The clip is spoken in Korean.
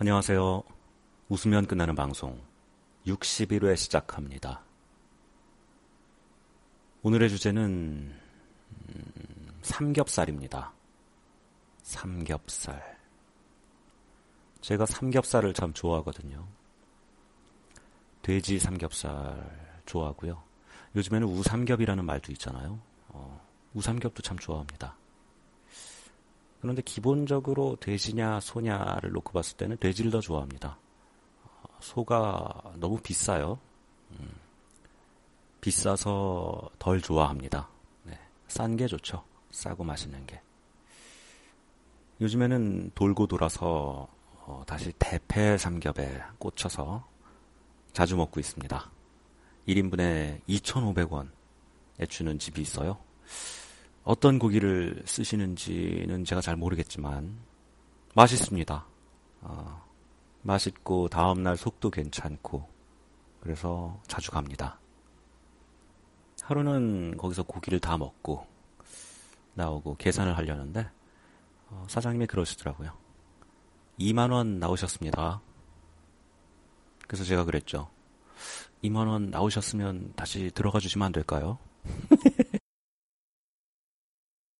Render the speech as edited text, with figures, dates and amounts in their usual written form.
안녕하세요. 웃으면 끝나는 방송 61회 시작합니다. 오늘의 주제는 삼겹살입니다. 삼겹살. 제가 삼겹살을 참 좋아하거든요. 돼지 삼겹살 좋아하고요. 요즘에는 우삼겹이라는 말도 있잖아요. 우삼겹도 참 좋아합니다. 그런데 기본적으로 돼지냐 소냐를 놓고 봤을 때는 돼지를 더 좋아합니다. 소가 너무 비싸요. 비싸서 덜 좋아합니다. 네. 싼 게 좋죠. 싸고 맛있는 게. 요즘에는 돌고 돌아서 다시 대패 삼겹에 꽂혀서 자주 먹고 있습니다. 1인분에 2,500원에 주는 집이 있어요. 어떤 고기를 쓰시는지는 제가 잘 모르겠지만 맛있습니다. 맛있고 다음날 속도 괜찮고 그래서 자주 갑니다. 하루는 거기서 고기를 다 먹고 나오고 계산을 하려는데 사장님이 그러시더라고요. 2만원 나오셨습니다. 그래서 제가 그랬죠. 2만원 나오셨으면 다시 들어가 주시면 안 될까요?